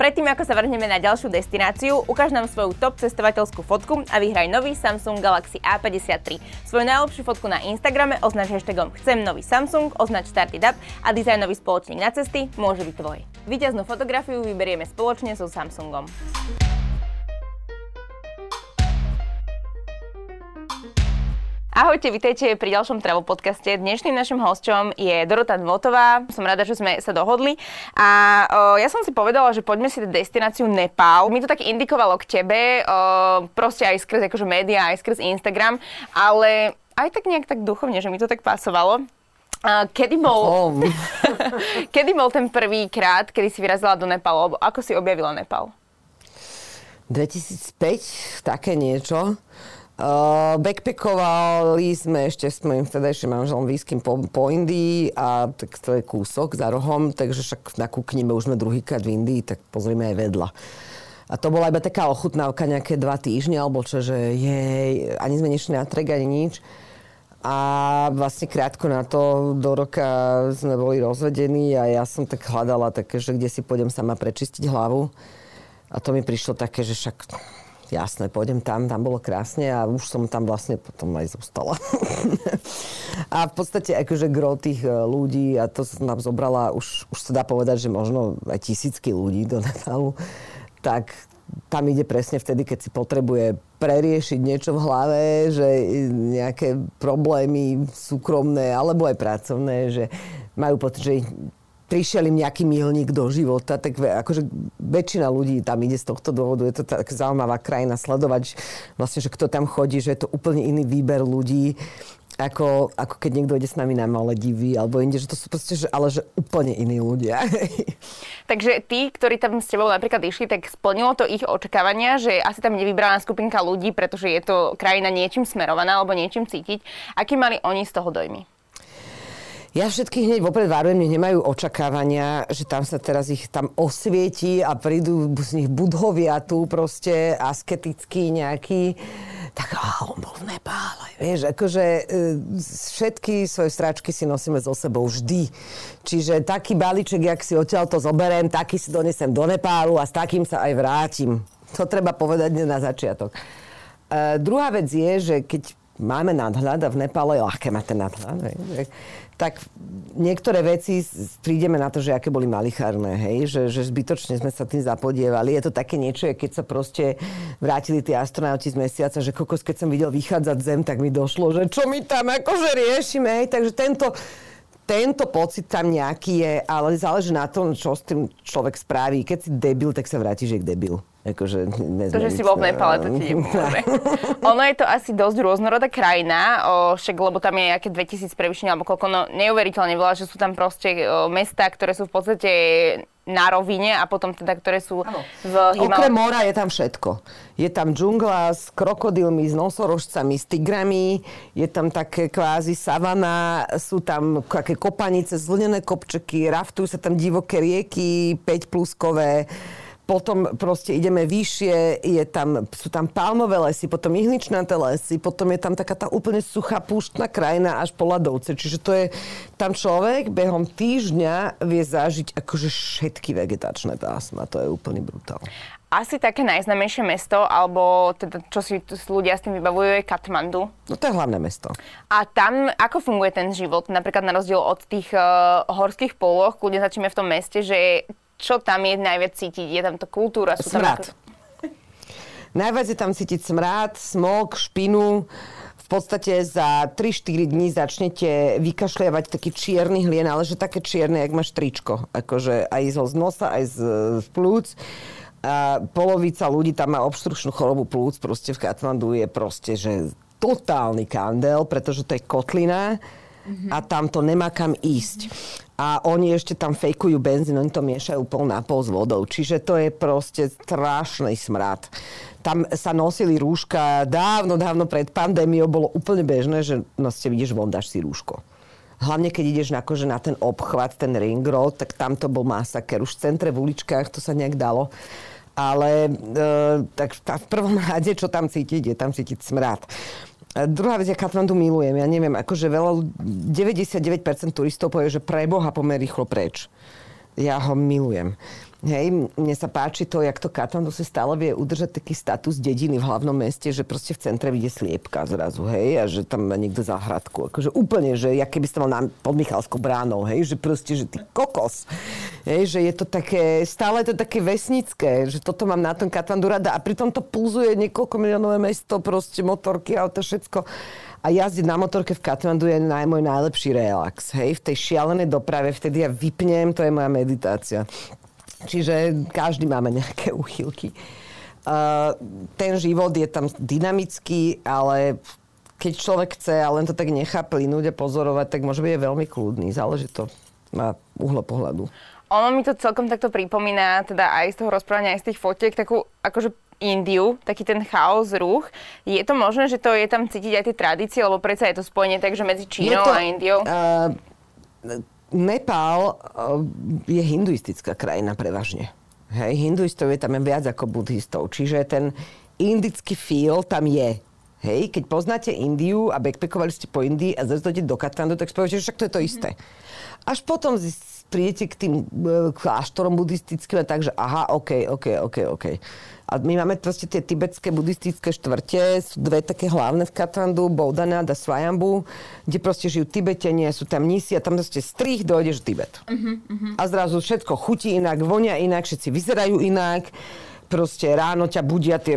Predtým, ako sa vrhneme na ďalšiu destináciu, ukáž nám svoju top cestovateľskú fotku a vyhraj nový Samsung Galaxy A53. Svoju najlepšiu fotku na Instagrame označ hashtagom Chcem nový Samsung, označ Started Up a dizajnový spoločník na cesty môže byť tvoj. Víťaznú fotografiu vyberieme spoločne so Samsungom. Ahojte, vitajte pri ďalšom Travopodcaste. Dnešným našim hosťom je Dorota Dvotová. Som rada, že sme sa dohodli. A ja som si povedala, že poďme si destináciu Nepal. Mi to tak indikovalo k tebe, proste aj skrz akože médiá, aj skrz Instagram, ale aj tak nejak tak duchovne, že mi to tak pasovalo. Kedy bol ten prvý krát, kedy si vyrazila do Nepalu? Ako si objavila Nepal? 2005, také niečo. Backpackovali sme ešte s mojím vtedajším manželom Výskym po Indii a tak to je kúsok za rohom, takže však nakúknime, už sme druhýkrát v Indii, tak pozrime aj vedľa. A to bola iba taká ochutnávka nejaké 2 týždne, alebo čo, že jej, ani sme nešli na trek, ani nič. A vlastne krátko na to, do roka sme boli rozvedení a ja som tak hľadala také, že kde si pôjdem sama prečistiť hlavu. A to mi prišlo také, že však... Jasné, pôjdem tam bolo krásne a už som tam vlastne potom aj zostala. A v podstate akože gro tých ľudí, a to som tam zobrala, už sa dá povedať, že možno aj tisícky ľudí do Nepalu, tak tam ide presne vtedy, keď si potrebuje preriešiť niečo v hlave, že nejaké problémy súkromné alebo aj pracovné, že majú pocit, že prišiel im nejaký míľnik do života, tak akože väčšina ľudí tam ide z tohto dôvodu. Je to tak zaujímavá krajina sledovať, vlastne, že kto tam chodí, že je to úplne iný výber ľudí, ako keď niekto ide s nami na Maledivy, alebo inde, že to sú proste, ale že úplne iní ľudia. Takže tí, ktorí tam s tebou napríklad išli, tak splnilo to ich očakávania, že asi tam nevybrala skupinka ľudí, pretože je to krajina niečím smerovaná, alebo niečím cítiť. Aký mali oni z toho dojmy? Ja všetkých hneď vopred varujem, nemajú očakávania, že tam sa teraz ich tam osvietí a prídu z nich budhovia tu proste asketickí nejakí. Tak on bol v Nepále. Vieš, akože všetky svoje stračky si nosíme so sebou vždy. Čiže taký balíček, jak si odtiaľ to zoberiem, taký si donesem do Nepálu a s takým sa aj vrátim. To treba povedať na začiatok. Druhá vec je, že keď máme nadhľad a v Nepále je ľahké mať ten nadhľad, hej, tak niektoré veci prídeme na to, že aké boli malichárne, hej, že zbytočne sme sa tým zapodievali. Je to také niečo, keď sa proste vrátili tí astronauti z mesiaca, že kokos, keď som videl vychádzať zem, tak mi došlo, že čo my tam akože riešime, hej, takže tento pocit tam nejaký je, ale záleží na tom, čo s tým človek spraví. Keď si debil, tak sa vrátiš aj k debilu. Akože to, že si bol v Nepále, to ti nepomôže. Ono je to asi dosť rôznorodá krajina, však lebo tam je nejaké 2000 prevýšenia, alebo koľko, no neuveriteľne veľa, že sú tam proste mestá, ktoré sú v podstate na rovine a potom teda, ktoré sú v Himalajách. Okrem mora je tam všetko. Je tam džungla s krokodilmi, s nosorožcami, s tigrami, je tam také kvázi savana, sú tam také kopanice, zlnené kopčeky, raftujú sa tam divoké rieky, 5-pluskové. Potom proste ideme vyššie, sú tam palmové lesy, potom ihličnaté lesy, potom je tam taká tá úplne suchá púštna krajina až po ľadovce. Čiže to je, tam človek behom týždňa vie zažiť akože všetky vegetačné pásma. To je úplne brutálne. Asi také najznámejšie mesto, alebo teda, čo si ľudia s tým vybavujú, je Katmandu. No to je hlavné mesto. A tam, ako funguje ten život? Napríklad na rozdiel od tých horských poloh, kľudne začneme v tom meste, že čo tam je najviac cítiť? Je tam to kultúra? Smrad. Najviac je tam cítiť smrad, smog, špinu. V podstate za 3-4 dní začnete vykašľiavať taký čierny hlien, ale že také čierne, jak máš tričko. Akože aj z nosa, aj z plúc. A polovica ľudí tam má obštručnú chorobu plúc. Proste v Katmandu je proste, že totálny kandel, pretože to je kotlina. A tam to nemá kam ísť. A oni ešte tam fejkujú benzín, oni to miešajú pol na pol s vodou. Čiže to je proste strašný smrad. Tam sa nosili rúška dávno pred pandémiou, bolo úplne bežné, že vidíš, von dáš si rúško. Hlavne, keď ideš na ten obchvat, ten ring road, tak tam to bol masaker. Už v centre, v uličkách, to sa nejak dalo. Ale tak v prvom rade, čo tam cítiť, je tam cítiť smrad. A druhá vec, ja Katmandu milujem. Ja neviem, akože 99% turistov povie, že pre Boha pomer rýchlo preč. Ja ho milujem. Hej, mne sa páči to, jak to Katmandu si stále vie udržať taký status dediny v hlavnom meste, že proste v centre vidie sliepka zrazu, hej, a že tam má niekto záhradku. Akože úplne, že jak keby ste mal pod Michalskou bránou, hej, že proste, že ty kokos. Hej, že je to také, stále je to také vesnické, že toto mám na tom Katmandu rada a pritom to pulzuje niekoľko miliónové mesto, proste motorky, auta, všetko. A jazdiť na motorke v Katmandu je môj najlepší relax, hej, v tej šialenej doprave, vtedy ja vypnem, to je moja meditácia. Čiže každý máme nejaké úchylky. Ten život je tam dynamický, ale keď človek chce a len to tak nechá plynúť a pozorovať, tak môže byť veľmi kľudný, záleží to na uhlo pohľadu. Ono mi to celkom takto pripomína, teda aj z toho rozprávania, aj z tých fotiek, takú akože Indiu, taký ten chaos, ruch. Je to možné, že to je tam cítiť aj tie tradície, lebo predsa je to spojenie takže medzi Čínou a Indiou? Nepal je hinduistická krajina prevažne. Hej, hinduistov je tam viac ako budhistov, čiže ten indický feel tam je. Hej, keď poznáte Indiu a backpackovali ste po Indii a zajdete do Katmandu, tak spôjete, že však to je to isté. Až potom príjete k tým kláštorom buddhistickým a tak, že aha, OK. A my máme proste tie tibetské buddhistické štvrte, sú dve také hlavné v Katmandu, Boudhanath a Swayambhu, kde proste žijú Tibetania, sú tam nísi a tam proste strih dojdeš Tibet. A zrazu všetko chutí inak, vonia inak, všetci vyzerajú inak. Proste ráno ťa budia tie,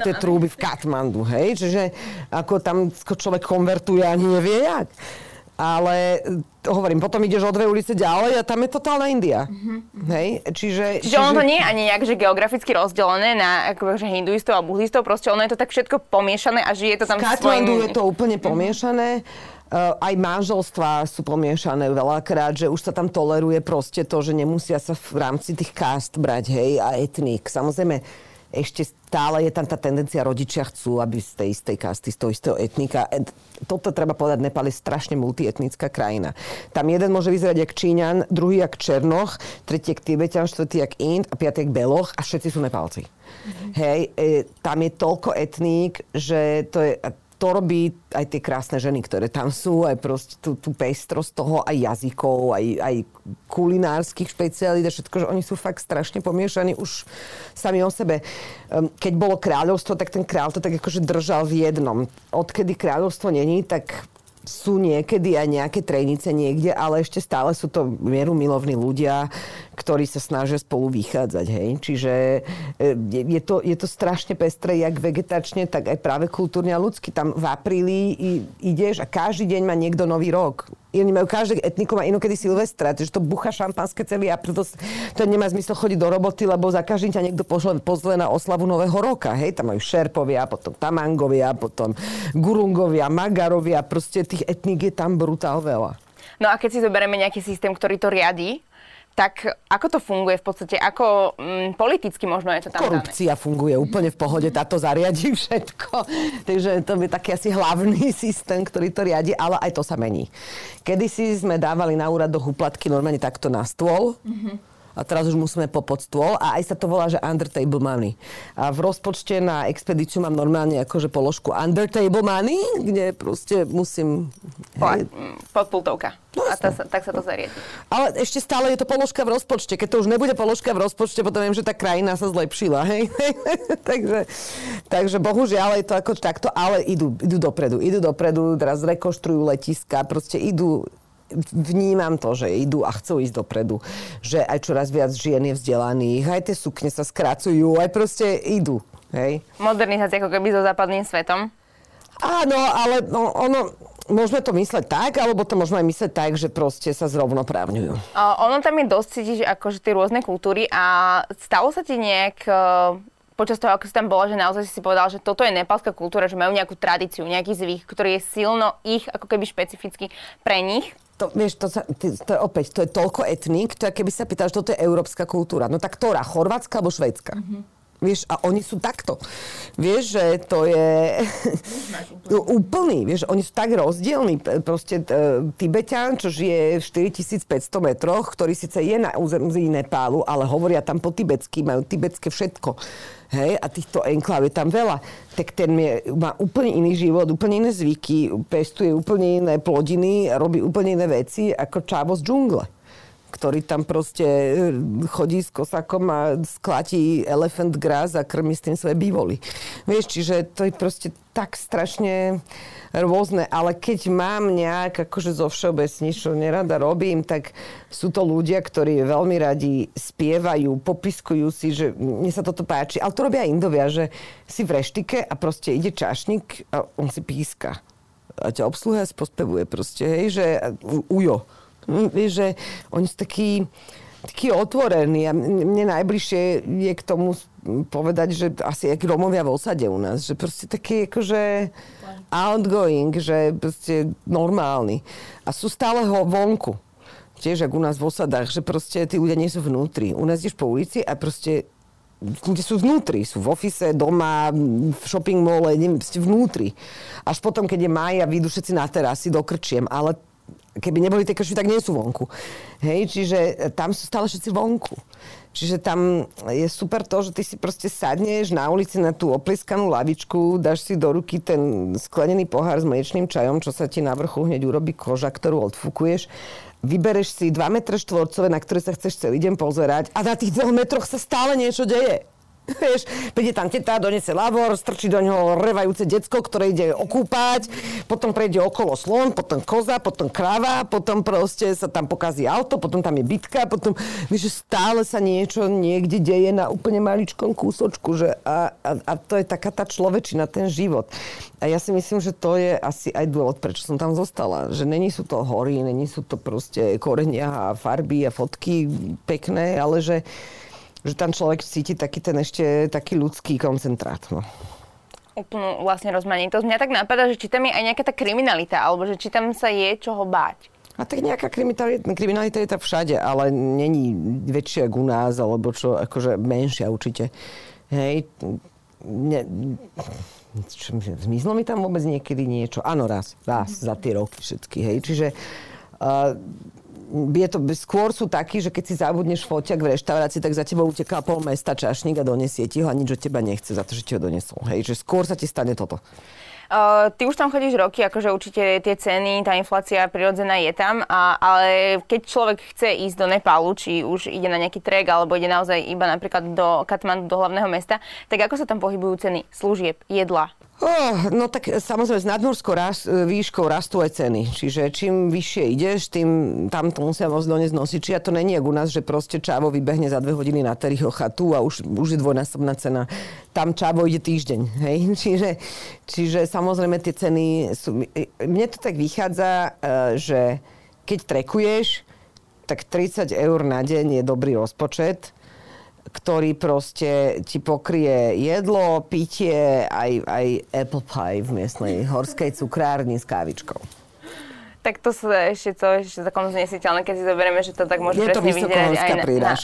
tie trúby v Katmandu, hej? Čiže ako tam človek konvertuje a nevie jak. Ale hovorím, potom ideš o dve ulice ďalej a tam je totálna India. Hej? Čiže ono to nie je ani nejak, že geograficky rozdelené na akože hinduistov a buddhistov, proste ono je to tak všetko pomiešané a žije to tam svojím... V Katmandu je to úplne pomiešané. Aj manželstvá sú pomiešané veľakrát, že už sa tam toleruje proste to, že nemusia sa v rámci tých kást brať, hej, a etník. Samozrejme, ešte stále je tam tá tendencia, rodičia chcú, aby z tej istej kasty, z toho istého etnika. Toto treba povedať, Nepal je strašne multietnická krajina. Tam jeden môže vyzerať jak Číňan, druhý jak Černoch, tretí jak Tibetan, štvrtý jak Ind a piatý jak Beloch a všetci sú Nepálci. Hej, tam je toľko etník, že to je... To robí aj tie krásne ženy, ktoré tam sú, aj proste tú pestrosť toho, aj jazykov, aj kulinárskych špecialít a všetko, že oni sú fakt strašne pomiešaní už sami o sebe. Keď bolo kráľovstvo, tak ten kráľ to tak akože držal v jednom. Odkedy kráľovstvo není, tak sú niekedy aj nejaké trejnice niekde, ale ešte stále sú to mierumilovní ľudia, ktorí sa snažia spolu vychádzať, hej. Čiže je to strašne pestré, jak vegetačne, tak aj práve kultúrne a ľudsky. Tam v apríli ideš a každý deň má niekto nový rok. Oni majú každé etnikum a inokedy Silvestra, takže to bucha šampanské celý a preto to nemá zmysel chodiť do roboty, lebo za každý ťa niekto pozve na oslavu Nového roka, hej, tam majú Šerpovia, potom Tamangovia, potom Gurungovia, Magarovia, proste tých etník je tam brutál veľa. No a keď si zoberieme nejaký systém, ktorý to riadi, tak ako to funguje v podstate? Ako politicky možno je to tam korupcia dané? Funguje úplne v pohode, táto zariadí všetko. Takže to je taký asi hlavný systém, ktorý to riadi, ale aj to sa mení. Kedysi sme dávali na úradoch úplatky normálne takto na stôl. A teraz už musíme popod stôl a aj sa to volá, že under table money. A v rozpočte na expedíciu mám normálne akože položku under table money, kde proste musím... Podpultovka. No, a tak sa to zariadi. Ale ešte stále je to položka v rozpočte. Keď to už nebude položka v rozpočte, potom viem, že tá krajina sa zlepšila. Hej? takže bohužiaľ je to ako takto, ale idú dopredu, teraz rekonštruujú letiska, proste idú... Vnímam to, že idú a chcú ísť dopredu. Že aj čoraz viac žien je vzdelaných, aj tie sukne sa skracujú, aj proste idú. Hej. Modernizácia ako keby so západným svetom? Áno, ale môžeme to mysleť tak, alebo to môžeme aj mysleť tak, že proste sa zrovnoprávňujú. Ono tam je dosť cítiš akože tie rôzne kultúry a stalo sa ti nejak... Počas toho, ako si tam bola, že naozaj si povedal, že toto je nepalská kultúra, že majú nejakú tradíciu, nejaký zvyk, ktorý je silno ich, ako keby špecificky pre nich. To je toľko etník, to je, keby sa pýtal, že toto je európska kultúra. No tak ktorá? Chorvátska alebo švédska? Vieš, a oni sú takto. Vieš, že to je úplný. Vieš, oni sú tak rozdielní. Proste Tibetan, čo žije v 4500 metroch, ktorý síce je na území Nepálu, ale hovoria tam po tibetsky, majú tibetské všetko. Hej, a týchto enkláv je tam veľa. Tak ten má úplne iný život, úplne iné zvyky, pestuje úplne iné plodiny, robí úplne iné veci ako čávo z džungle. ktorý tam proste chodí s kosakom a sklatí elephant grass a krmí s tým svoje bývoly. Vieš, čiže to je proste tak strašne rôzne, ale keď mám nejak akože zo všeobecní, čo nerada robím, tak sú to ľudia, ktorí veľmi radi spievajú, popiskujú si, že mne sa toto páči. Ale to robia Indovia, že si v reštike a proste ide čašník a on si píska. A ťa obsluha si pospevuje proste, hej, že ujo. Vieš, že oni sú taký otvorený a mne najbližšie je k tomu povedať, že asi jak Rómovia v osade u nás, že proste taký akože outgoing, že proste normálny. A sú stále ho vonku. Tiež, jak u nás v osadách, že proste tí ľudia nie sú vnútri. U nás ideš po ulici a proste ľudia sú vnútri, sú v office, doma, v shopping mole, neviem, proste vnútri. Až potom, keď je máj a výjdu všetci na terasy, dokrčiem, ale keby neboli tie krčmy, tak nie sú vonku. Hej, čiže tam sú stále všetci vonku. Čiže tam je super to, že ty si proste sadneš na ulici na tú opleskanú lavičku, dáš si do ruky ten sklenený pohár s mliečným čajom, čo sa ti na vrchu hneď urobí koža, ktorú odfúkuješ. Vybereš si 2 metre štvorcové, na ktoré sa chceš celý deň pozerať a na tých 2 metroch sa stále niečo deje. Vieš, príde tam teta, donese lavor, strčí do ňoho revajúce decko, ktoré ide okúpať, potom prejde okolo slon, potom koza, potom kráva, potom proste sa tam pokazí auto, potom tam je bitka, potom, vieš, stále sa niečo niekde deje na úplne maličkom kúsočku, že a to je taká tá človečina, ten život. A ja si myslím, že to je asi aj dôvod, prečo som tam zostala, že není sú to hory, není sú to proste korenia a farby a fotky pekné, ale že tam človek cíti taký ten ešte taký ľudský koncentrát, no. Úplnú vlastne rozmanitosť. Mňa tak napadá, že či tam je aj nejaká tá kriminalita, alebo že či tam sa je čoho báť. A tak nejaká kriminalita je tam všade, ale není väčšia ako u nás, alebo čo, akože menšia určite. Hej, zmizlo mi tam vôbec niekedy niečo. Áno, raz za tie roky všetky, hej. Čiže je to, skôr sú takí, že keď si zabudneš foťak v reštaurácii, tak za tebou uteká pol mesta čašník a donesie ti ho a nič od teba nechce za to, že ti ho donesol. Hej, že skôr sa ti stane toto. Ty už tam chodíš roky, akože určite tie ceny, tá inflácia prirodzená je tam, ale keď človek chce ísť do Nepálu, či už ide na nejaký trek, alebo ide naozaj iba napríklad do Katmandu, do hlavného mesta, tak ako sa tam pohybujú ceny služieb, jedla? No tak samozrejme s nadmorskou výškou rastú aj ceny. Čiže čím vyššie ideš, tým tam to musia doniesť nosiči. A to není jak u nás, že proste čavo vybehne za 2 hodiny na Teriho chatu a už je dvojnásobná cena. Tam čavo ide týždeň. Hej? Čiže samozrejme tie ceny sú... Mne to tak vychádza, že keď trekuješ, tak 30 eur na deň je dobrý rozpočet, ktorý proste ti pokrie jedlo, pitie, aj apple pie v miestnej horskej cukrárni s kávičkou. Tak to sa ešte takom znesiteľné, keď si zoberieme, že to tak môže presne vyzerať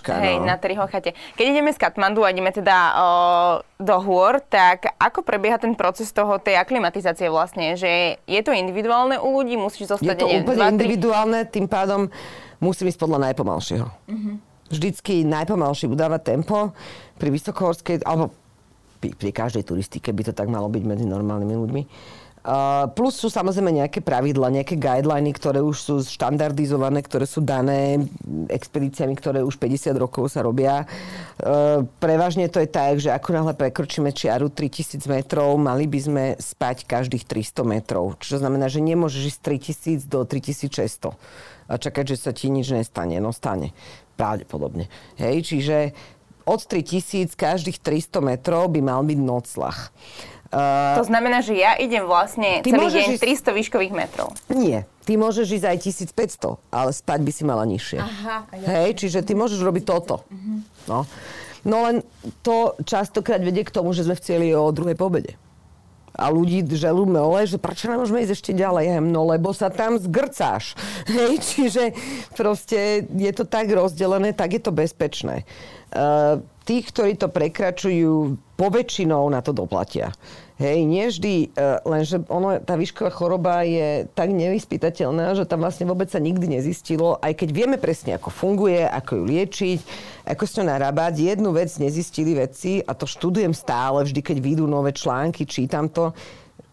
aj na Teriho chate. Keď ideme z Katmandu a ideme teda do hôr, tak ako prebieha ten proces tej aklimatizácie vlastne? Že je to individuálne u ľudí? Musíš zostať je to úplne 2-3... individuálne, tým pádom musím ísť podľa najpomalšieho. Uh-huh. Vždycky najpomalší udáva tempo pri vysokohorskej, alebo pri každej turistike by to tak malo byť medzi normálnymi ľuďmi. Plus sú samozrejme nejaké pravidla, nejaké guideliny, ktoré už sú štandardizované, ktoré sú dané expedíciami, ktoré už 50 rokov sa robia. Prevažne to je tak, že ako náhle prekročíme čiaru 3000 metrov, mali by sme spať každých 300 metrov. Čo znamená, že nemôžeš ísť 3000 do 3600 a čakať, že sa ti nič nestane. No stane. Pravdepodobne. Hej, čiže od 3000 každých 300 metrov by mal byť nocľah. To znamená, že ja idem vlastne celý deň 300 výškových metrov. Nie. Ty môžeš ísť aj 1500, ale spať by si mala nižšie. Aha. Hej, čiže ty môžeš robiť toto. No. No len to častokrát vedie k tomu, že sme v cieli o 2:00 po obede. A ľudí želúme, že prečo nemôžeme ísť ešte ďalej? No lebo sa tam zgrcáš. Hej, čiže proste je to tak rozdelené, tak je to bezpečné. Tí, ktorí to prekračujú, poväčšinou na to doplatia. Hej, nie vždy, lenže tá výšková choroba je tak nevyspytateľná, že tam vlastne vôbec sa nikdy nezistilo, aj keď vieme presne, ako funguje, ako ju liečiť, ako s ňou narábať. Jednu vec nezistili vedci, a to študujem stále, vždy, keď vyjdú nové články, čítam to,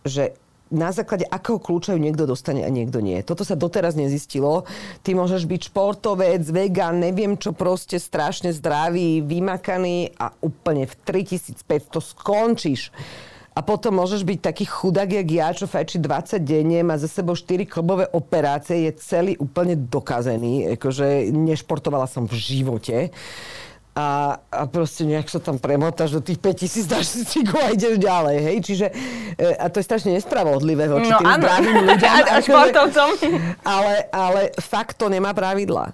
že na základe akého kľúča ju niekto dostane a niekto nie. Toto sa doteraz nezistilo. Ty môžeš byť športovec, vegan, neviem čo, proste strašne zdravý, vymakaný a úplne v 3500 skončíš. A potom môžeš byť taký chudák, jak ja, čo fajčí 20 denne, má za sebou 4 klbové operácie, je celý úplne dokazený. Akože nešportovala som v živote. A proste nejak sa tam premotáš do tých 5000 dáštikov a ideš ďalej, hej? Čiže, a to je strašne nespravodlivé voči tým zdravým ľuďom. A športovcom. Ale fakt to nemá pravidla.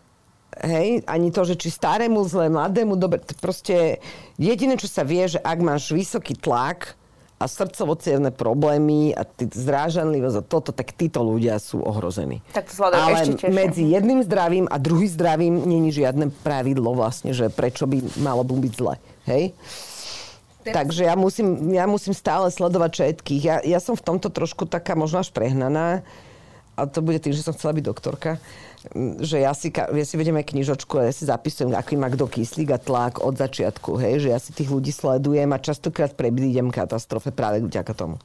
Hej? Ani to, že či starému zle, mladému dobre. Proste jediné, čo sa vie, že ak máš vysoký tlak a srdcovo-cievne problémy a zdrážanlivosť a toto, tak títo ľudia sú ohrození. Tak to zvládajú ešte tiež. Ale medzi jedným zdravím a druhým zdravím není žiadne pravidlo vlastne, že prečo by malo byť zle. Hej? Takže ja musím stále sledovať všetkých. Ja som v tomto trošku taká možno až prehnaná. A to bude tým, že som chcela byť doktorka, že ja si vedem aj knižočku a ja si zapisujem, aký má kto kyslík a tlak od začiatku, hej, že ja si tých ľudí sledujem a častokrát prebídem katastrofe práve vďaka tomu.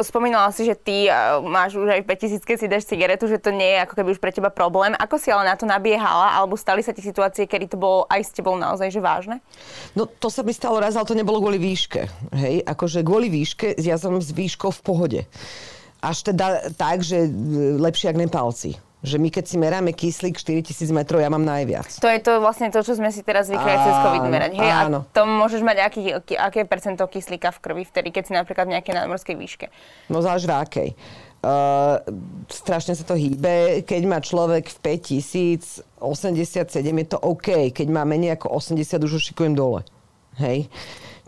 Spomínala si, že ty máš už aj v 5000-ke si dáš cigaretu, že to nie je ako keby už pre teba problém. Ako si ale na to nabiehala, alebo stali sa ti situácie, kedy to bolo aj s tebou naozaj že vážne? No to sa mi stalo raz, ale to nebolo kvôli výške, hej, akože kvôli výške, ja som s výškou v pohode. Až teda tak, že lepšie ako Nepálci. Že my keď si meráme kyslík 4000 metrov, ja mám najviac. To je to vlastne to, čo sme si teraz zvykli aj cez COVID merať. Hej? Áno. A to môžeš mať aké percento kyslíka v krvi vtedy, keď si napríklad v nejakej nadmorskej výške? No záleží v akej. Strašne sa to hýbe. Keď má človek v 5087 je to OK. Keď má menej ako 80, už ho šikujem dole. Hej?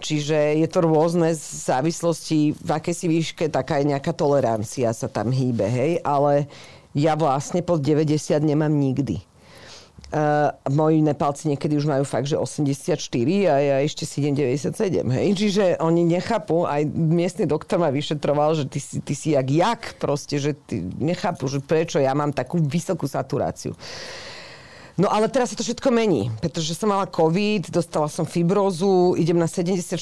Čiže je to rôzne v závislosti, v akej si výške, taká je nejaká tolerancia sa tam hýbe, hej. Ale ja vlastne pod 90 nemám nikdy. Moji Nepálci niekedy už majú fakt, že 84 a ja ešte 97, hej. Čiže oni nechápu, aj miestny doktor ma vyšetroval, že ty si jak proste, že nechápu, že prečo ja mám takú vysokú saturáciu. No ale teraz sa to všetko mení, pretože som mala COVID, dostala som fibrózu, idem na 74%,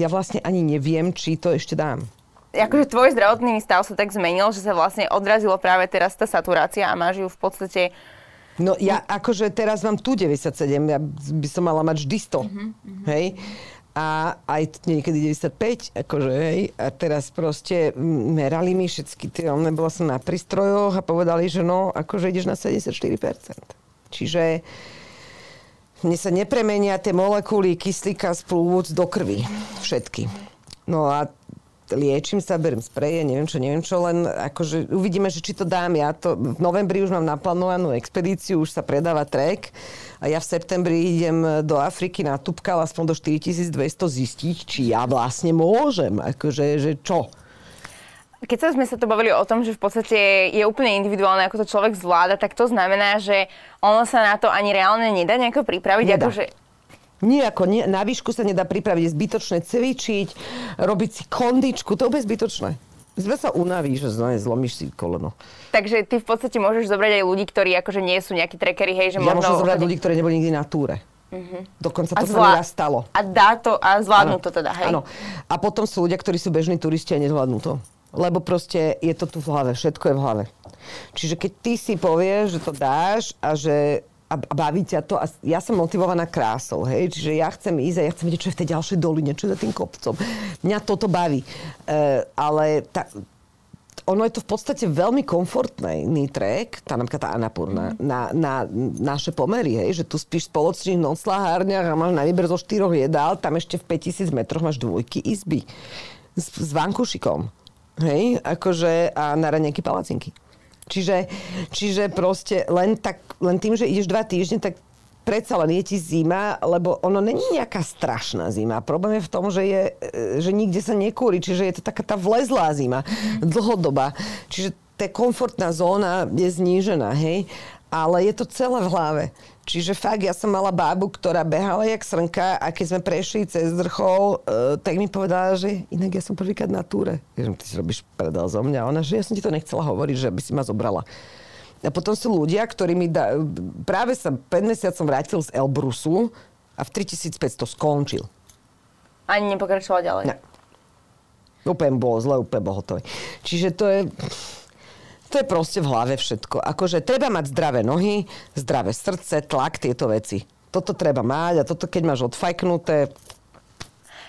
ja vlastne ani neviem, či to ešte dám. Akože tvoj zdravotný stav sa tak zmenil, že sa vlastne odrazilo práve teraz tá saturácia a máš ju v podstate... No ja akože teraz mám tu 97, ja by som mala mať vždy 100, hej? A aj niekedy 95, akože, hej, a teraz proste merali mi všetky, bola som na prístrojoch a povedali, že no, akože ideš na 74%. Čiže mne sa nepremenia tie molekuly kyslíka z plúc do krvi. Všetky. No a liečím sa, beriem spreje, neviem čo, len akože uvidíme, že či to dám. Ja to v novembri už mám naplánovanú expedíciu, už sa predáva trek a ja v septembri idem do Afriky na Tupkal aspoň do 4200 zistiť, či ja vlastne môžem. Akože, že čo? Keď sme sa to bavili o tom, že v podstate je úplne individuálne, ako to človek zvláda, tak to znamená, že ono sa na to ani reálne nedá nejako pripraviť? Nedá. Akože... Nijako, na výšku sa nedá pripraviť. Je zbytočné cvičiť, robiť si kondičku, to je úplne zbytočné. Zve sa unavíš, zlomíš si koleno. Takže ty v podstate môžeš zobrať aj ľudí, ktorí akože nie sú nejakí trekery, hej? Že ja môžem zobrať ľudí, ktorí neboli nikdy na túre. Dokonca to sa mi raz stalo. A dá to a zvládnu to teda, hej? Áno. A potom sú ľudia, ktorí sú bežní turisti a nezvládnu to. Lebo proste je to tu v hlave, všetko je v hlave. Čiže keď ty si povieš, že to dáš a že a baví ťa to a ja som motivovaná krásou, hej, čiže ja chcem ísť a ja chcem vedieť, čo je v tej ďalšej doline, čo je za tým kopcom. Mňa toto baví. Ale ono je to v podstate veľmi komfortný trek, tá napríklad tá Annapurna, na naše pomery, hej, že tu spíš v spoločných noclahárniach a máš na výber zo 4 jedál, tam ešte v 5000 metroch máš dvojky izby s vankušikom. Hej, akože a na raňajky palacinky. Čiže proste len tým, že ideš 2 týždne, tak predsa len je ti zima, lebo ono není nejaká strašná zima. Problém je v tom, že nikde sa nekúri, čiže je to taká tá vlezlá zima, dlhodobá. Čiže tá komfortná zóna je znížená, hej. Ale je to celé v hlave. Čiže fakt, ja som mala bábu, ktorá behala jak srnka a keď sme prešli cez vrchol, tak mi povedala, že inak ja som prvýkrát na túre. Ja, ty si robíš predal zo mňa. Ona, že ja som ti to nechcela hovoriť, že by si ma zobrala. A potom sú ľudia, ktorí mi... Práve sa 5 mesiacom vrátil z Elbrusu a v 3500 skončil. Ani nepokračoval ďalej. No. Úplne bolo zle, úplne bol hotový. Čiže to je proste v hlave všetko. Akože treba mať zdravé nohy, zdravé srdce, tlak, tieto veci. Toto treba mať a toto keď máš odfajknuté.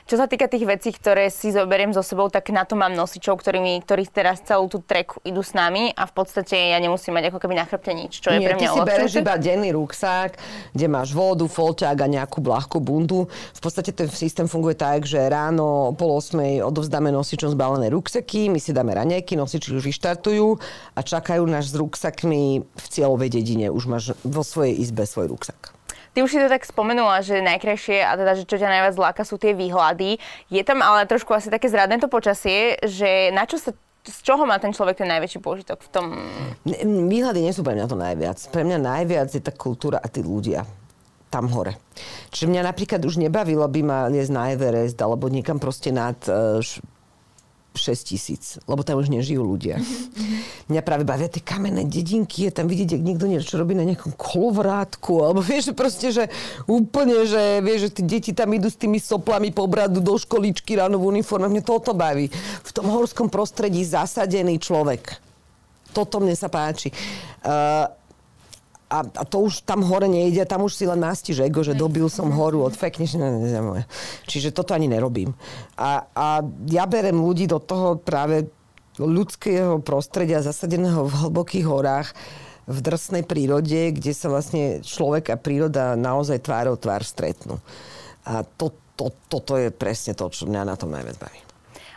Čo sa týka tých vecí, ktoré si zoberiem so sebou, tak na to mám nosičov, ktorých teraz celú tú treku idú s nami a v podstate ja nemusím mať ako keby na chrbte nič, čo je pre mňa uľahčujúce. Ty si bereš iba denný ruksák, kde máš vodu, folťák a nejakú ľahkú bundu. V podstate ten systém funguje tak, že ráno 7:30 odovzdáme nosičom zbalené ruksaky, my si dáme raňajky, nosiči už vyštartujú a čakajú nás s ruksakmi v cieľovej dedine. Už máš vo svojej izbe svoj ruksak. Ty už si to tak spomenula, že najkrajšie a teda, že čo ťa najviac láka, sú tie výhľady. Je tam ale trošku asi také zradné to počasie, že z čoho má ten človek ten najväčší požitok v tom? Výhľady nie sú pre mňa to najviac. Pre mňa najviac je tá kultúra a tí ľudia tam hore. Čiže mňa napríklad už nebavilo by ma liesť na Everest alebo niekam proste nad 6,000, lebo tam už nežijú ľudia. Mňa práve bavia tie kamenné dedinky, je tam vidieť, ak niekto niečo robí na nejakom kolovrátku, alebo vieš, proste, že úplne, že vieš, že tí deti tam idú s tými soplami po bradu do školičky ráno v uniforme. Mňa toto baví. V tom horskom prostredí zasadený človek. Toto mne sa páči. A to už tam hore nejde, tam už si len nastíš ego, že dobil som horu, odfekneš. Čiže toto ani nerobím. A ja berem ľudí do toho práve ľudského prostredia, zasadeného v hlbokých horách, v drsnej prírode, kde sa vlastne človek a príroda naozaj tvárou tvár stretnú. A toto je presne to, čo mňa na tom najviac baví.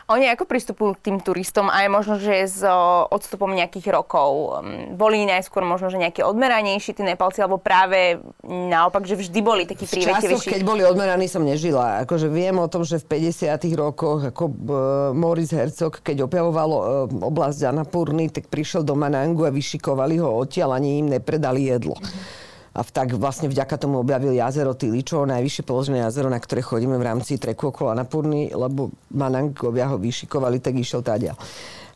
Oni ako pristupujú k tým turistom aj možno, že s odstupom nejakých rokov? Boli najskôr možno, že nejaké odmeranejší tí Nepalci, alebo práve naopak, že vždy boli takí prívetivejší? V časoch, keď boli odmeraní, som nežila. Akože viem o tom, že v 50. rokoch ako Moritz Herzog, keď objavovalo oblasť Annapurny, tak prišiel do Manangu a vyšikovali ho odtiaľ, ani im nepredali jedlo. A tak vlastne vďaka tomu objavil jazero Tilicho, najvyššie položené jazero, na ktoré chodíme v rámci treku okolo Annapurny, lebo Manangovia ho vyšikovali, tak išiel táďal.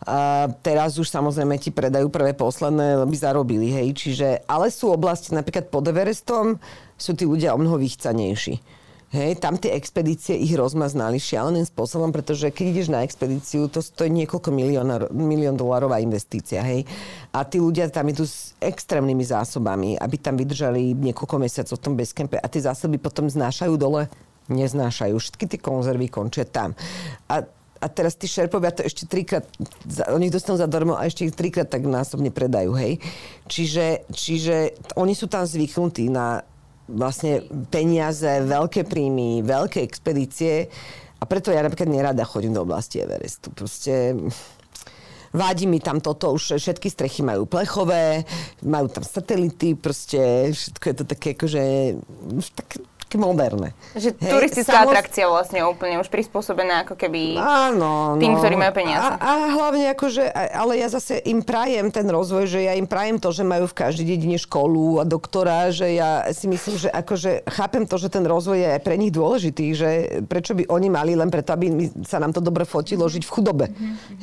A teraz už samozrejme ti predajú prvé posledné, aby zarobili, hej. Čiže, ale sú oblasti, napríklad pod Everestom, sú tí ľudia omnoho vychcanejší. Hej, tam tie expedície ich rozmaznali šialeným spôsobom, pretože keď ideš na expedíciu, to stojí niekoľko milión dolárová investícia, hej. A tí ľudia tam idú s extrémnymi zásobami, aby tam vydržali niekoľko mesiacov v tom basekempe a tie zásoby potom znášajú dole, neznášajú. Všetky tie konzervy končia tam. A teraz tí šerpovia to ešte 3-krát, oni dostanú zadarmo a ešte ich 3-krát tak násobne predajú, hej. Čiže oni sú tam zvyknutí na vlastne peniaze, veľké príjmy, veľké expedície a preto ja napríklad nerada chodím do oblasti Everestu. Proste vádi mi tam toto, už všetky strechy majú plechové, majú tam satelity, proste všetko je to také akože také moderné. Že turistická atrakcia vlastne úplne už prispôsobená ako keby tým, ktorí majú peniaze. A hlavne akože, ale ja zase im prajem ten rozvoj, že ja im prajem to, že majú v každej dedine školu a doktora, že ja si myslím, že akože chápem to, že ten rozvoj je pre nich dôležitý, že prečo by oni mali len preto, aby sa nám to dobre fotilo, žiť v chudobe.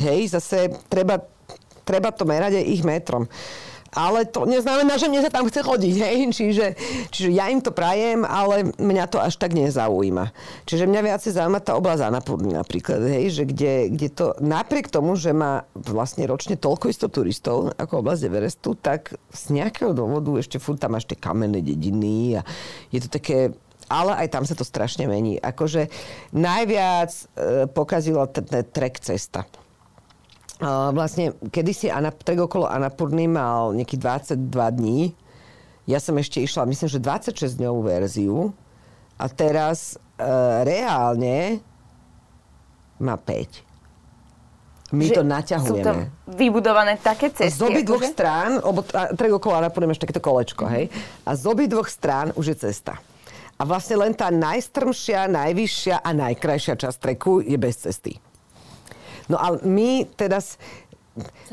Hej, zase treba to merať aj ich metrom. Ale to neznamená, že mne sa tam chce chodiť, hej? Čiže ja im to prajem, ale mňa to až tak nezaujíma. Čiže mňa viacej zaujíma tá oblasť Annapurny napríklad, hej? Že kde to napriek tomu, že má vlastne ročne toľko isto turistov ako oblasť Everestu, tak z nejakého dôvodu ešte furt tam máš tie kamenné dediny a je to také. Ale aj tam sa to strašne mení. Akože najviac pokazila trek cesta. Vlastne, kedysi trek okolo Annapurny mal nejakých 22 dní. Ja som ešte išla, myslím, že 26-dňovú verziu. A teraz reálne má 5. My že to naťahujeme. Sú to vybudované také cesty. Z obidvoch strán, trek okolo Annapurny ešte takéto kolečko, hej? A z obidvoch strán už je cesta. A vlastne len tá najstrmšia, najvyššia a najkrajšia časť treku je bez cesty. No ale my teraz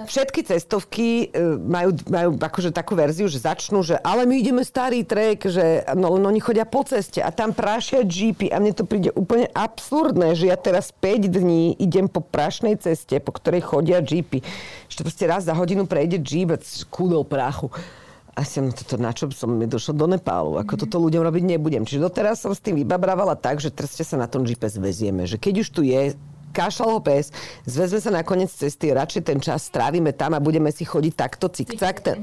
všetky cestovky majú akože takú verziu, že začnú, že ale my ideme starý trek, že no oni chodia po ceste a tam prášia jeepy a mne to príde úplne absurdné, že ja teraz 5 dní idem po prašnej ceste, po ktorej chodia jeepy. Ešte proste raz za hodinu prejde jeep a kúdol prachu. A som toto, na čo som došla do Nepálu. Ako toto ľuďom robiť nebudem. Čiže doteraz som s tým vybabrávala tak, že teraz sa na tom jeepe zvezieme, že keď už tu je kašal ho pes, zvezme sa na koniec cesty, radšej ten čas strávime tam a budeme si chodiť takto cik-cak.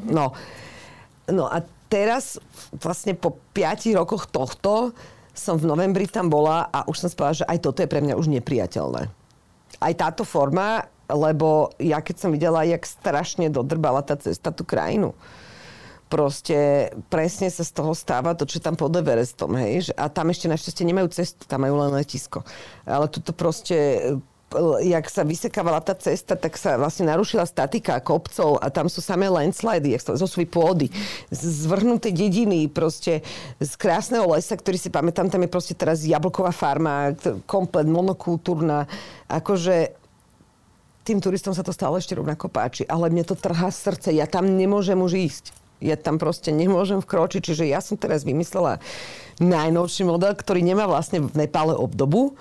No a teraz vlastne po 5 rokoch tohto som v novembri tam bola a už som spala, že aj toto je pre mňa už nepriateľné. Aj táto forma, lebo ja keď som videla, jak strašne dodrbala tá cesta tú krajinu. Proste presne sa z toho stáva to, čo tam pod Everestom, hej. A tam ešte našťastie nemajú cestu, tam majú len letisko. Ale toto proste, jak sa vysekávala tá cesta, tak sa vlastne narušila statika kopcov a tam sú samé landslidy, zo svojej pôdy, zvrhnuté dediny, proste z krásneho lesa, ktorý si pamätám, tam je proste teraz jablková farma, komplet monokultúrna, akože tým turistom sa to stále ešte rovnako páči, ale mne to trhá srdce, ja tam nemôžem už ísť. Ja tam proste nemôžem vkročiť, čiže ja som teraz vymyslela najnovší model, ktorý nemá vlastne v Nepále obdobu.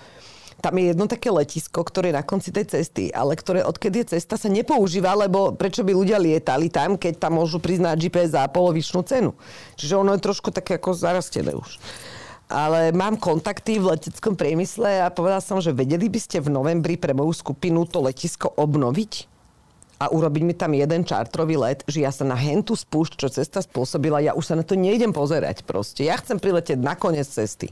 Tam je jedno také letisko, ktoré je na konci tej cesty, ale ktoré odkedy je cesta sa nepoužíva, lebo prečo by ľudia lietali tam, keď tam môžu priznať GPS za polovičnú cenu. Čiže ono je trošku také ako zarastené už. Ale mám kontakty v leteckom priemysle a povedala som, že vedeli by ste v novembri pre moju skupinu to letisko obnoviť a urobiť mi tam jeden čartrový let, že ja sa na hentu spúšť, čo cesta spôsobila, ja už sa na to nejdem pozerať proste. Ja chcem priletieť na koniec cesty.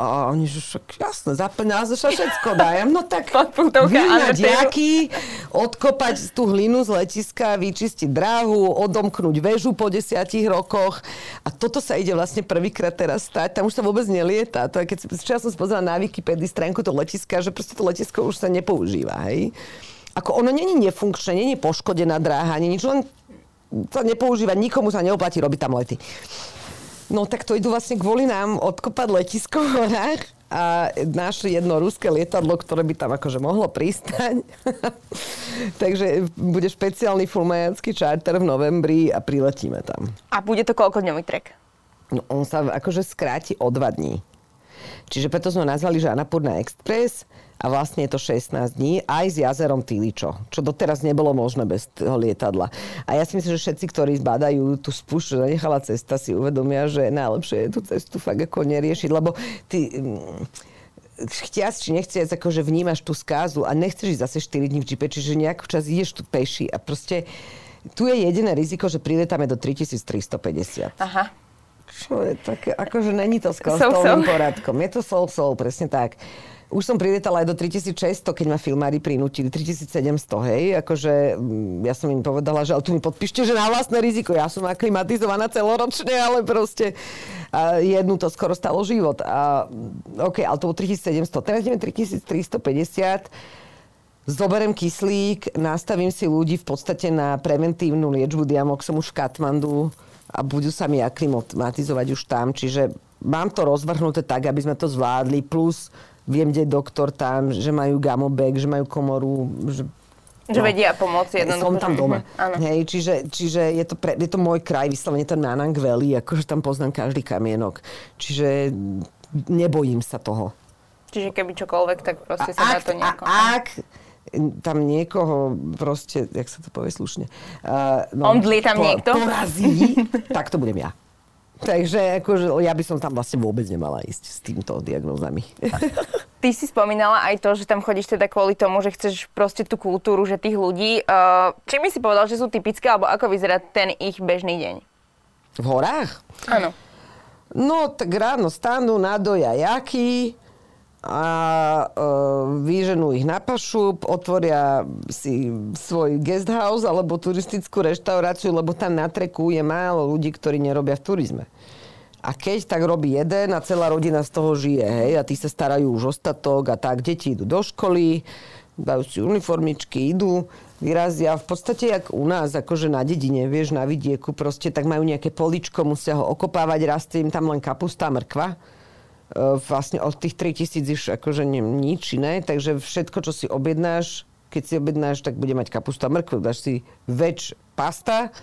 A oni, že však jasné, zaplňala sa všetko, dajem. No tak vyhnať jaky, odkopať tú hlinu z letiska, vyčistiť dráhu, odomknúť väžu po 10 rokoch. A toto sa ide vlastne prvýkrát teraz stať. Tam už sa vôbec nelieta. To je, keď som spozerala na Wikipedii stránku to letiska, že proste to letisko už sa nepoužíva, hej. Ako ono není nefunkčné, není poškodená dráha, ani nič, len sa nepoužíva, nikomu sa neoplatí robiť tam lety. No tak to idú vlastne kvôli nám odkopať letisko v horách a našli jedno ruské lietadlo, ktoré by tam akože mohlo pristať. Takže bude špeciálny fulmajanský čárter v novembri a priletíme tam. A bude to koľkodňový trek? No on sa akože skráti o 2 dní. Čiže preto sme nazvali, že Annapurna Express a vlastne je to 16 dní aj s jazerom Tilicho, čo doteraz nebolo možné bez toho lietadla. A ja si myslím, že všetci, ktorí zbadajú tú spúšť, že zanechala cesta, si uvedomia, že najlepšie je tú cestu fakt ako neriešiť, lebo ty chtiac či nechciac, akože vnímaš tú skázu a nechceš ísť zase 4 dní v džipe, čiže nejaký čas ideš tu peši a proste tu je jediné riziko, že priletáme do 3350. Aha. Čo je také, akože není to s kostolným poradkom. Je to sol, presne tak. Už som prilietala aj do 3600, keď ma filmári prinútili, 3700, hej. Akože ja som im povedala, že ale tu mi podpíšte, že na vlastné riziko. Ja som aklimatizovaná celoročne, ale proste jednu to skoro stalo život. A OK, ale to bolo 3700. Teraz ideme 3350. Zoberiem kyslík, nastavím si ľudí v podstate na preventívnu liečbu diamok. Som už v Katmandu a budú sa mi aklimatizovať už tam. Čiže mám to rozvrhnuté tak, aby sme to zvládli. Plus viem, kde je doktor tam, že majú gamobek, že majú komoru. Že vedia pomôcť jednoducho. Som tam doma. Hej, čiže je to môj kraj, vyslovene ten Manang Valley, akože tam poznám každý kamienok. Čiže nebojím sa toho. Čiže keby čokoľvek, tak proste sa dá to nejako. Ak tam niekoho proste, jak sa to povie slušne, omdlí tam niekto? Porazí, tak to budem ja. Takže akože ja by som tam vlastne vôbec nemala ísť s týmto diagnózami. Ty si spomínala aj to, že tam chodíš teda kvôli tomu, že chceš proste tú kultúru, že tých ľudí. Čím by si povedal, že sú typické, alebo ako vyzerá ten ich bežný deň? V horách? Áno. No tak ráno stanú, nadoja jaky a vyženú ich na pašup, otvoria si svoj guest house alebo turistickú reštauráciu, lebo tam na treku je málo ľudí, ktorí nerobia v turizme. A keď tak robí jeden a celá rodina z toho žije, hej, a tí sa starajú už ostatok a tak, deti idú do školy, dajú si uniformičky, idú, vyrazia. V podstate, jak u nás, akože na dedine, vieš, na vidieku proste, tak majú nejaké políčko, musia ho okopávať, rastie im tam len kapusta a mrkva. Vlastne od tých 3000 už akože nič iné, takže všetko, čo si objednáš, keď si objednáš, tak bude mať kapusta mrkvu. Dáš si väč pasta,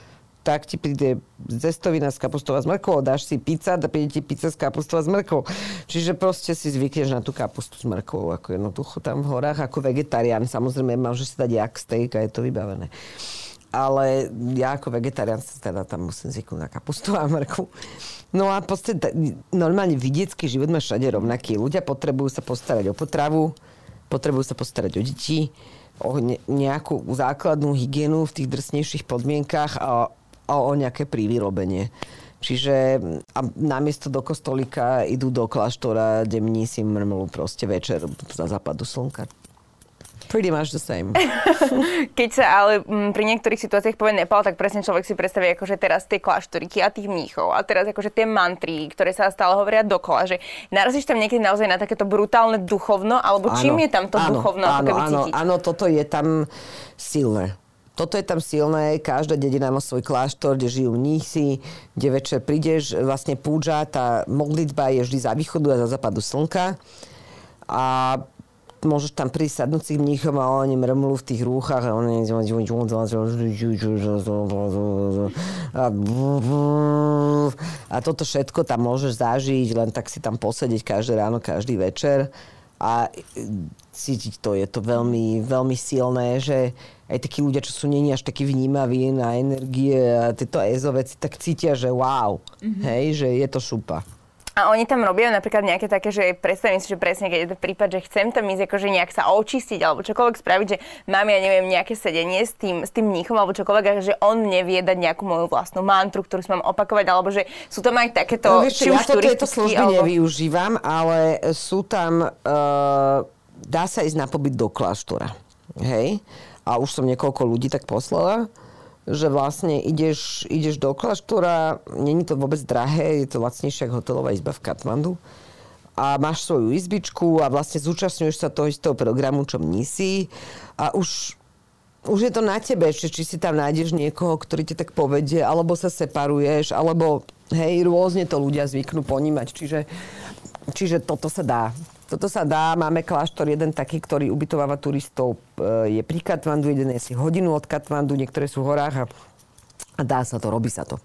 tak ti príde zestovina z kapustova s mrkvou, dáš si pizza, tak príde ti pizza z kapustova s mrkvou. Čiže proste si zvykneš na tú kapustu s mrkvou, ako jednoducho tam v horách, ako vegetarián. Samozrejme, môžeš si dať jak steak a je to vybavené. Ale ja ako vegetarián sa teda tam musím zvyknúť na kapustu a mrkvu. No a normálne vidiecký život má všade rovnaký. Ľudia potrebujú sa postarať o potravu, potrebujú sa postarať o deti, o nejakú základnú hygienu v tých drsnejších podmienkach a o nejaké privyrobenie. Čiže a namiesto do kostolíka idú do kláštora, kde mnísi mrmlú proste večer za západu slnka. Pretty much the same. Keď sa ale pri niektorých situáciách povie Nepal, tak presne človek si predstaví akože teraz tie kláštoriky a tých mníchov a teraz akože tie mantry, ktoré sa stále hovoria dokola, že narazíš tam niekedy naozaj na takéto brutálne duchovno, alebo áno, čím je tam to duchovno ako keby cítiť? Áno, toto je tam silné. Toto je tam silné, každá dedina má svoj kláštor, kde žijú mnísi, kde večer prídeš, vlastne púdža, tá modlitba je vždy za východu a za západu slnka. A môžeš tam prísť sadnúcich mníchom a oni mrmlú v tých rúchach a oni a toto všetko tam môžeš zažiť, len tak si tam posedieť každé ráno, každý večer a cítiť to. Je to veľmi, veľmi silné, že aj takí ľudia, čo sú není až takí vnímaví na energie a tieto EZO veci, tak cítia, že wow, hej, že je to šupa. A oni tam robia napríklad nejaké také, že predstavím si, že presne, keď je to prípad, že chcem tam ísť akože nejak sa očistiť alebo čokoľvek spraviť, že mám ja neviem nejaké sedenie s tým mníchom alebo čokoľvek, že on nevie dať nejakú moju vlastnú mantru, ktorú si mám opakovať, alebo že sú tam aj takéto... No vieš, ja to tieto služby nevyužívam, ale sú tam... dá sa ísť na pobyt do kláštora, hej? A už som niekoľko ľudí tak poslala, že vlastne ideš do kláštora, neni to vôbec drahé, je to lacnejšia hotelová izba v Katmandu a máš svoju izbičku a vlastne zúčastňuješ sa toho istého programu, čo mnísi a už je to na tebe, či si tam nájdeš niekoho, ktorý te tak povedie, alebo sa separuješ, alebo hej, rôzne to ľudia zvyknú ponímať, čiže toto sa dá. Toto sa dá, máme kláštor jeden taký, ktorý ubytováva turistov, je pri Katmandu, jeden je si hodinu od Katmandu, niektoré sú v horách a dá sa to, robí sa to.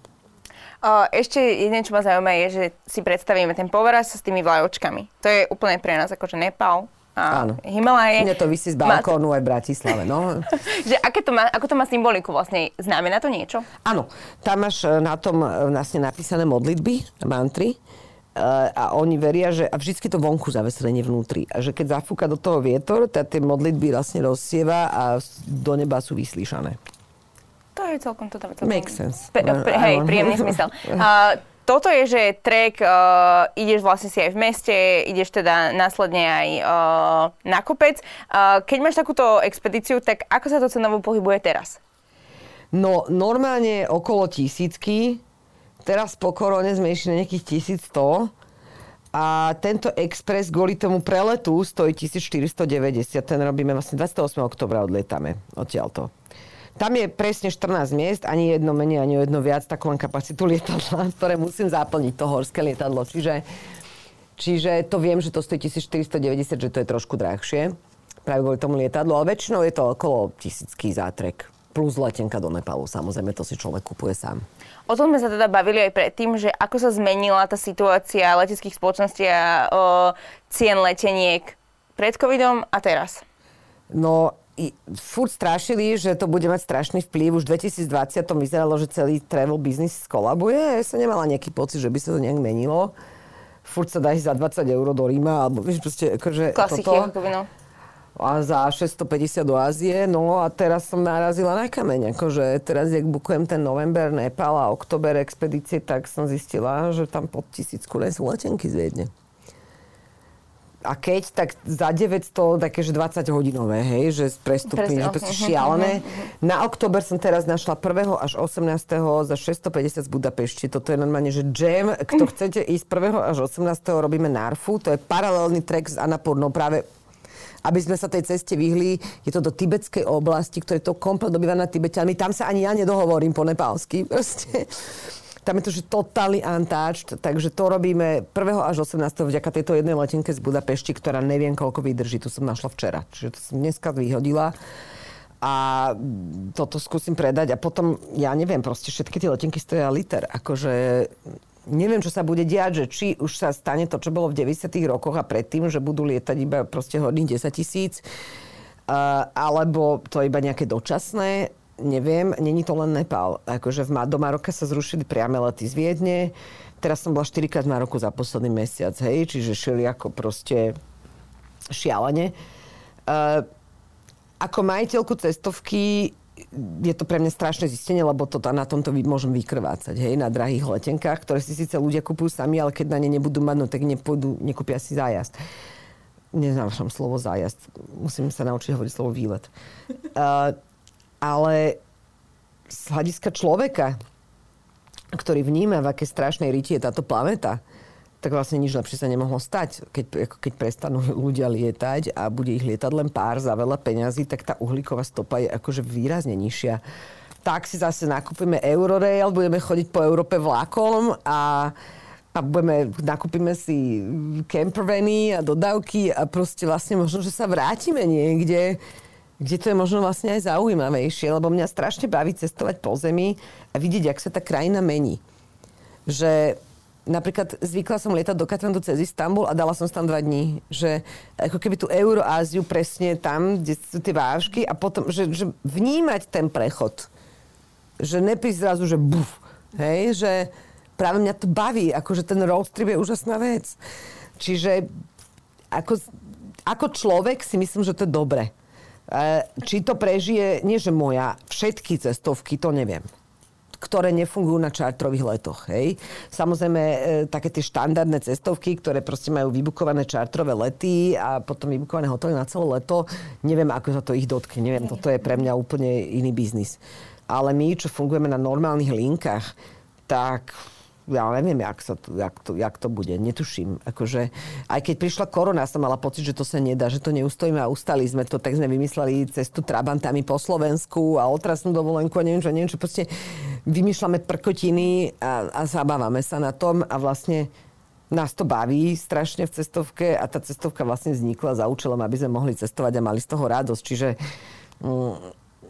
Ešte jedno, čo ma zaujíma, je, že si predstavíme ten poveraz s tými vlajočkami. To je úplne pre nás akože Nepal. Áno. Himalaje. Mne to visí z balkónu aj v Bratislave, no. Že ako to má symboliku vlastne? Znamená to niečo? Áno. Tam máš na tom vlastne napísané modlitby, mantry. A oni veria, že a vždycky to vonku zaveselenie vnútri. A že keď zafúka do toho vietor, tak tie modlitby vlastne rozsieva a do neba sú vyslíšané. To je celkom... Make sense. Hej, príjemný zmysel. Toto je, že trek, ideš vlastne si aj v meste, ideš teda následne aj na kopec. Keď máš takúto expedíciu, tak ako sa to cenovo pohybuje teraz? No, normálne okolo 1000. Teraz po korone sme išli na nejakých 1100 a tento expres kvôli tomu preletu stojí 1490. Ten robíme vlastne 28. oktobra odlietame odtiaľto. Tam je presne 14 miest, ani jedno menej, ani jedno viac, takú len kapacitu lietadla, ktoré musím zaplniť, to horské lietadlo. Čiže to viem, že to stojí 1490, že to je trošku drahšie práve kvôli tomu lietadlu, ale väčšinou je to okolo 1000 za trek. Plus letenka do Nepalu, samozrejme, to si človek kupuje sám. O tom sme sa teda bavili aj predtým, že ako sa zmenila tá situácia leteckých spoločností a cien leteniek pred covidom a teraz? No, furt strašili, že to bude mať strašný vplyv. Už v 2020 to vyzeralo, že celý travel business skolabuje. Ja som nemala nejaký pocit, že by sa to nejak menilo. Furt sa dá ísť za 20 eur do Ríma, alebo vieš proste akože klasiky, toto. Klasiky, no. A za 650 do Ázie, no a teraz som narazila na kameň, akože teraz, jak bukujem ten november, Nepal a október expedície, tak som zistila, že tam pod 1000 sú letenky z Viedne. A keď, tak za 900, takéže 20 hodinové, hej, že prestupní, že proste šialené. Na október som teraz našla 1. až 18. za 650 z Budapešti. Toto je normálne, že jam. Kto chcete ísť 1. až 18. robíme Narfu, to je paralelný trek s Annapurnou práve. Aby sme sa tej ceste vyhli, je to do tibetskej oblasti, ktoré to komplet dobývané Tibeťanmi. Tam sa ani ja nedohovorím po nepálsky. Proste. Tam je to, že totally untouched. Takže to robíme 1. až 18. vďaka tejto jednej letenke z Budapešti, ktorá neviem, koľko vydrží. To som našla včera. Čiže to som dneska vyhodila. A toto skúsim predať. A potom, ja neviem, proste všetky tie letenky stoja liter. Akože... Neviem, čo sa bude diať, že či už sa stane to, čo bolo v 90. rokoch a predtým, že budú lietať iba proste hodín 10 000, alebo to iba nejaké dočasné, neviem, není to len Nepal. Akože do Maroka sa zrušili priame lety z Viedne, teraz som bola 4-krát v Maroku za posledný mesiac, hej, čiže šili ako proste šialene. Ako majiteľku cestovky je to pre mňa strašné zistenie, lebo to, na tomto môžem vykrvácať, hej, na drahých letenkách, ktoré si síce ľudia kupujú sami, ale keď na ne nebudú mať, no tak nepôjdu, nekúpia si zájazd. Neznášam slovo zájazd. Musím sa naučiť hovoriť slovo výlet. Ale z hľadiska človeka, ktorý vníma, v aké strašnej riti je táto planéta, tak vlastne nič lepšie sa nemohlo stať. Keď prestanú ľudia lietať a bude ich lietať len pár za veľa peňazí, tak tá uhlíková stopa je akože výrazne nižšia. Tak si zase nakúpime Eurorail, budeme chodiť po Európe vlákom a nakúpime si campervany a dodávky a proste vlastne možno, že sa vrátime niekde, kde to je možno vlastne aj zaujímavejšie, lebo mňa strašne baví cestovať po zemi a vidieť, jak sa tá krajina mení. Že napríklad zvykla som lietať do Katmandu cez Istanbul a dala som tam 2 dní. Že ako keby tú Euroáziu presne tam, kde sú tie vážky a potom, že vnímať ten prechod. Že nepísť zrazu, že buf, hej, že práve mňa to baví, akože ten road trip je úžasná vec. Čiže ako človek si myslím, že to je dobre. Či to prežije, nie že moja, všetky cestovky, to neviem, ktoré nefungujú na čartrových letoch, hej. Samozrejme, také tie štandardné cestovky, ktoré proste majú vybukované čartrové lety a potom vybukované hotely na celé leto, neviem, ako sa to ich dotkne, neviem, toto je pre mňa úplne iný biznis. Ale my, čo fungujeme na normálnych linkách, tak ja neviem, jak to bude, netuším. Akože, aj keď prišla korona, som mala pocit, že to sa nedá, že to neustojíme a ustali sme to, tak sme vymysleli cestu trabantami po Slovensku a otrasnú dovolenku a neviem čo, proste vymýšľame prkotiny a zabávame sa na tom a vlastne nás to baví strašne v cestovke a tá cestovka vlastne vznikla za účelom, aby sme mohli cestovať a mali z toho radosť, čiže...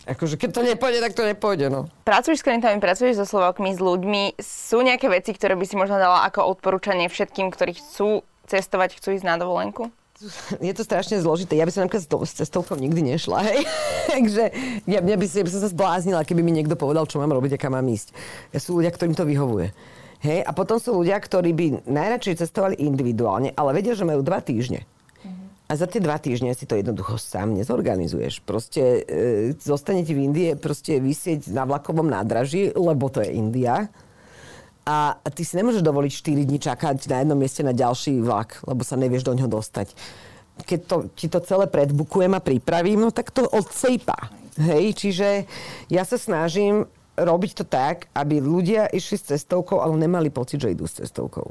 Akože keď to nepôjde, tak to nepôjde, no. Pracuješ s klientami, pracuješ so Slovákmi, s ľuďmi. Sú nejaké veci, ktoré by si možno dala ako odporúčanie všetkým, ktorí chcú cestovať, chcú ísť na dovolenku? Je to strašne zložité. Ja by som napríklad s cestovkou nikdy nešla, hej. Takže ja by som sa zbláznila, keby mi niekto povedal, čo mám robiť a kam mám ísť. Sú ľudia, ktorým to vyhovuje. Hej, a potom sú ľudia, ktorí by najradšej cestovali individuálne, ale vedia, že majú 2 týždne. A za tie 2 týždne si to jednoducho sám nezorganizuješ. Proste zostanete v Indii, proste visieť na vlakovom nádraží, lebo to je India. A ty si nemôžeš dovoliť 4 dní čakať na jednom mieste na ďalší vlak, lebo sa nevieš do ňoho dostať. Keď ti to celé predbukujem a pripravím, no tak to odsejpá. Hej, čiže ja sa snažím robiť to tak, aby ľudia išli s cestovkou, ale nemali pocit, že idú s cestovkou.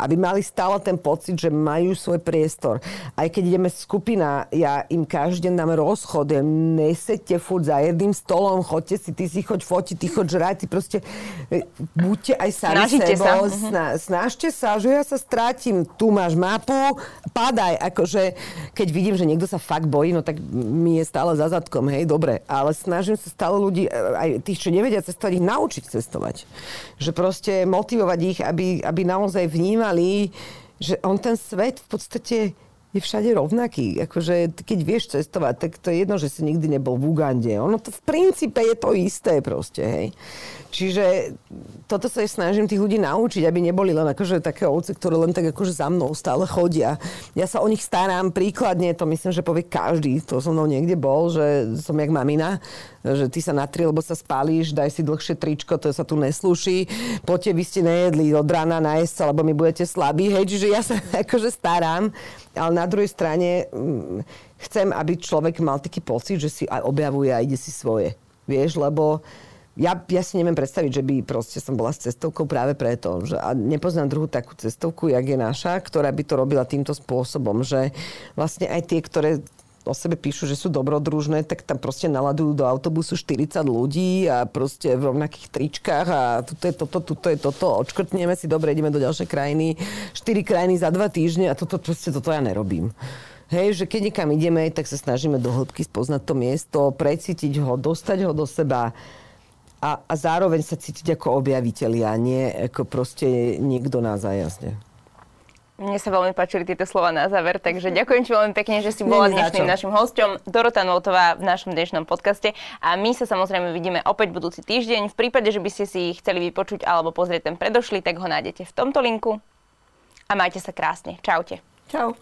Aby mali stále ten pocit, že majú svoj priestor. Aj keď ideme skupina, ja im každý deň dám rozchod, ja nesete furt za jedným stolom, chodte si, ty si choď fotiť, ty choď žrať, ty proste buďte aj sami sebou. Snažte sa, že ja sa strátim, tu máš mapu, padaj. Akože, keď vidím, že niekto sa fakt bojí, no tak mi je stále za zadkom, hej, dobre. Ale snažím sa stále ľudí, aj tých, čo nevedia cestovať, ich naučiť cestovať. Že proste motivovať ich, aby naozaj vnímali, že on ten svet v podstate je všade rovnaký. Akože keď vieš cestovať, tak to je jedno, že si nikdy nebol v Ugande. Ono to v princípe je to isté proste, hej. Čiže toto sa snažím tých ľudí naučiť, aby neboli len akože také ovce, ktoré len tak akože za mnou stále chodia. Ja sa o nich starám príkladne, to myslím, že povie každý, to so mnou niekde bol, že som jak mamina, že ty sa natri, lebo sa spálíš, daj si dlhšie tričko, to sa tu neslúši, poďte, vy ste nejedli od rána na jesť, lebo my budete slabí, hej, čiže ja sa akože starám, ale na druhej strane chcem, aby človek mal taký pocit, že si aj objavuje a ide si svoje. Vieš, lebo ja si neviem predstaviť, že by proste som bola s cestovkou práve preto. Že, a nepoznám druhú takú cestovku, jak je naša, ktorá by to robila týmto spôsobom. Že vlastne aj tie, ktoré o sebe píšu, že sú dobrodružné, tak tam proste naladujú do autobusu 40 ľudí a proste v rovnakých tričkách a tuto je toto, odškrtneme si, dobre, ideme do ďalšej krajiny, 4 krajiny za 2 týždne a toto ja nerobím. Hej, že keď niekam ideme, tak sa snažíme do hĺbky spoznať to miesto, precítiť ho, dostať ho do seba a zároveň sa cítiť ako objavitelia, nie ako proste niekto na zájazde. Mne sa veľmi páčili tieto slova na záver, takže ďakujem ti veľmi pekne, že si bola dnešným našim hosťom, Dorota Dvotová v našom dnešnom podcaste a my sa samozrejme vidíme opäť budúci týždeň. V prípade, že by ste si chceli vypočuť alebo pozrieť ten predošlý, tak ho nájdete v tomto linku a majte sa krásne. Čaute. Čau.